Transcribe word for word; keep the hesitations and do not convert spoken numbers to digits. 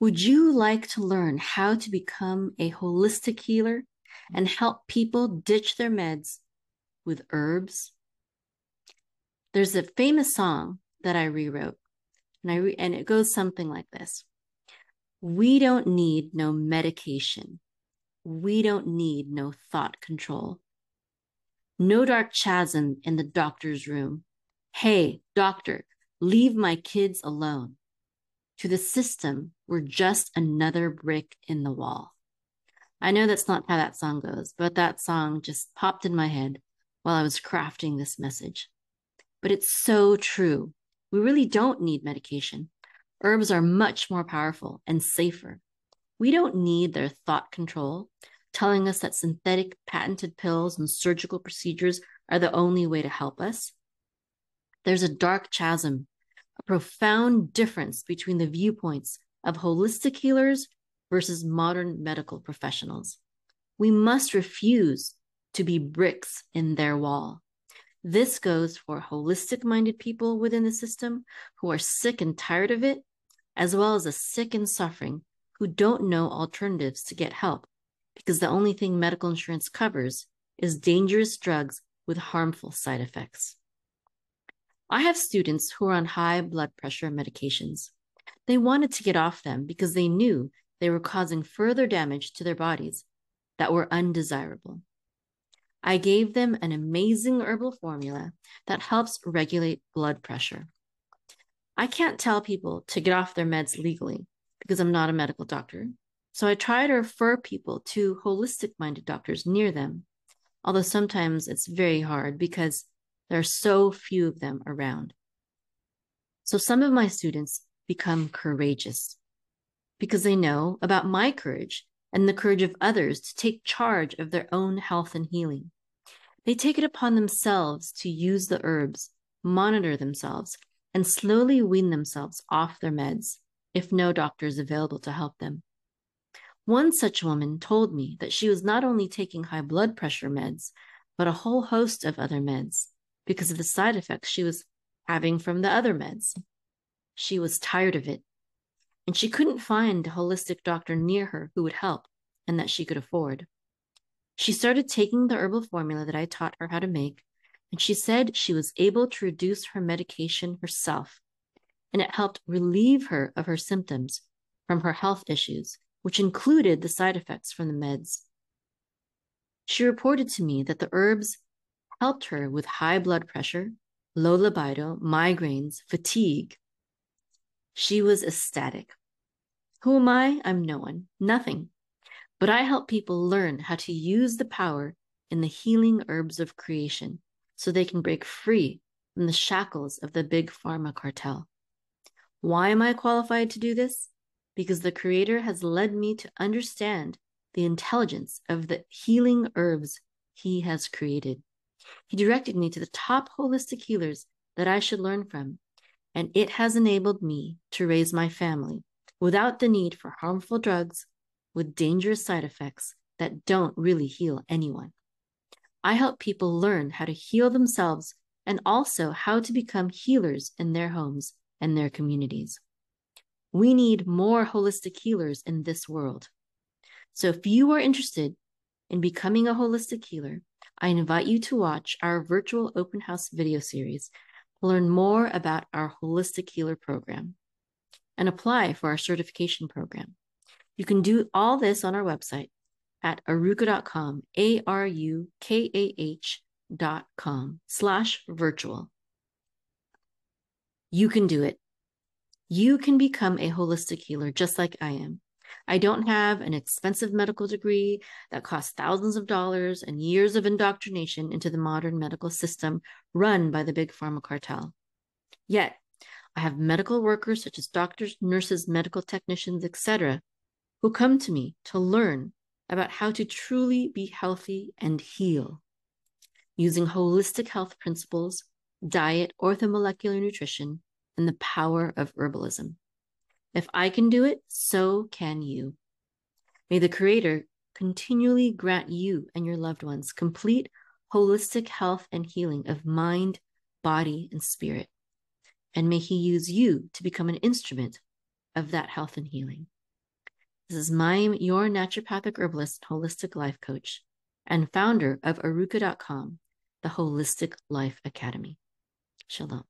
Would you like to learn how to become a holistic healer and help people ditch their meds with herbs? There's a famous song that I rewrote, and I re- and it goes something like this. We don't need no medication. We don't need no thought control. No dark chasm in the doctor's room. Hey, doctor, leave my kids alone. To the system, we're just another brick in the wall. I know that's not how that song goes, but that song just popped in my head while I was crafting this message. But it's so true. We really don't need medication. Herbs are much more powerful and safer. We don't need their thought control, telling us that synthetic patented pills and surgical procedures are the only way to help us. There's a dark chasm, a profound difference between the viewpoints of holistic healers versus modern medical professionals. We must refuse to be bricks in their wall. This goes for holistic-minded people within the system who are sick and tired of it, as well as the sick and suffering who don't know alternatives to get help, because the only thing medical insurance covers is dangerous drugs with harmful side effects. I have students who are on high blood pressure medications. They wanted to get off them because they knew they were causing further damage to their bodies that were undesirable. I gave them an amazing herbal formula that helps regulate blood pressure. I can't tell people to get off their meds legally because I'm not a medical doctor, so I try to refer people to holistic-minded doctors near them, although sometimes it's very hard because there are so few of them around. So some of my students become courageous because they know about my courage and the courage of others to take charge of their own health and healing. They take it upon themselves to use the herbs, monitor themselves, and slowly wean themselves off their meds if no doctor is available to help them. One such woman told me that she was not only taking high blood pressure meds, but a whole host of other meds because of the side effects she was having from the other meds. She was tired of it, and she couldn't find a holistic doctor near her who would help and that she could afford. She started taking the herbal formula that I taught her how to make, and she said she was able to reduce her medication herself, and it helped relieve her of her symptoms from her health issues, which included the side effects from the meds. She reported to me that the herbs helped her with high blood pressure, low libido, migraines, fatigue. She was ecstatic. Who am I? I'm no one, nothing. But I help people learn how to use the power in the healing herbs of creation so they can break free from the shackles of the big pharma cartel. Why am I qualified to do this? Because the Creator has led me to understand the intelligence of the healing herbs He has created. He directed me to the top holistic healers that I should learn from, and it has enabled me to raise my family without the need for harmful drugs with dangerous side effects that don't really heal anyone. I help people learn how to heal themselves and also how to become healers in their homes and their communities. We need more holistic healers in this world. So if you are interested in becoming a holistic healer, I invite you to watch our virtual open house video series to learn more about our holistic healer program and apply for our certification program. You can do all this on our website at aruka dot com, A R U K A H dot com slash virtual. You can do it. You can become a holistic healer just like I am. I don't have an expensive medical degree that costs thousands of dollars and years of indoctrination into the modern medical system run by the big pharma cartel. Yet, I have medical workers such as doctors, nurses, medical technicians, et cetera, who come to me to learn about how to truly be healthy and heal using holistic health principles, diet, orthomolecular nutrition, and the power of herbalism. If I can do it, so can you. May the Creator continually grant you and your loved ones complete holistic health and healing of mind, body, and spirit. And may He use you to become an instrument of that health and healing. This is Mayim, your naturopathic herbalist, holistic life coach, and founder of Aruka dot com, the Holistic Life Academy. Shalom.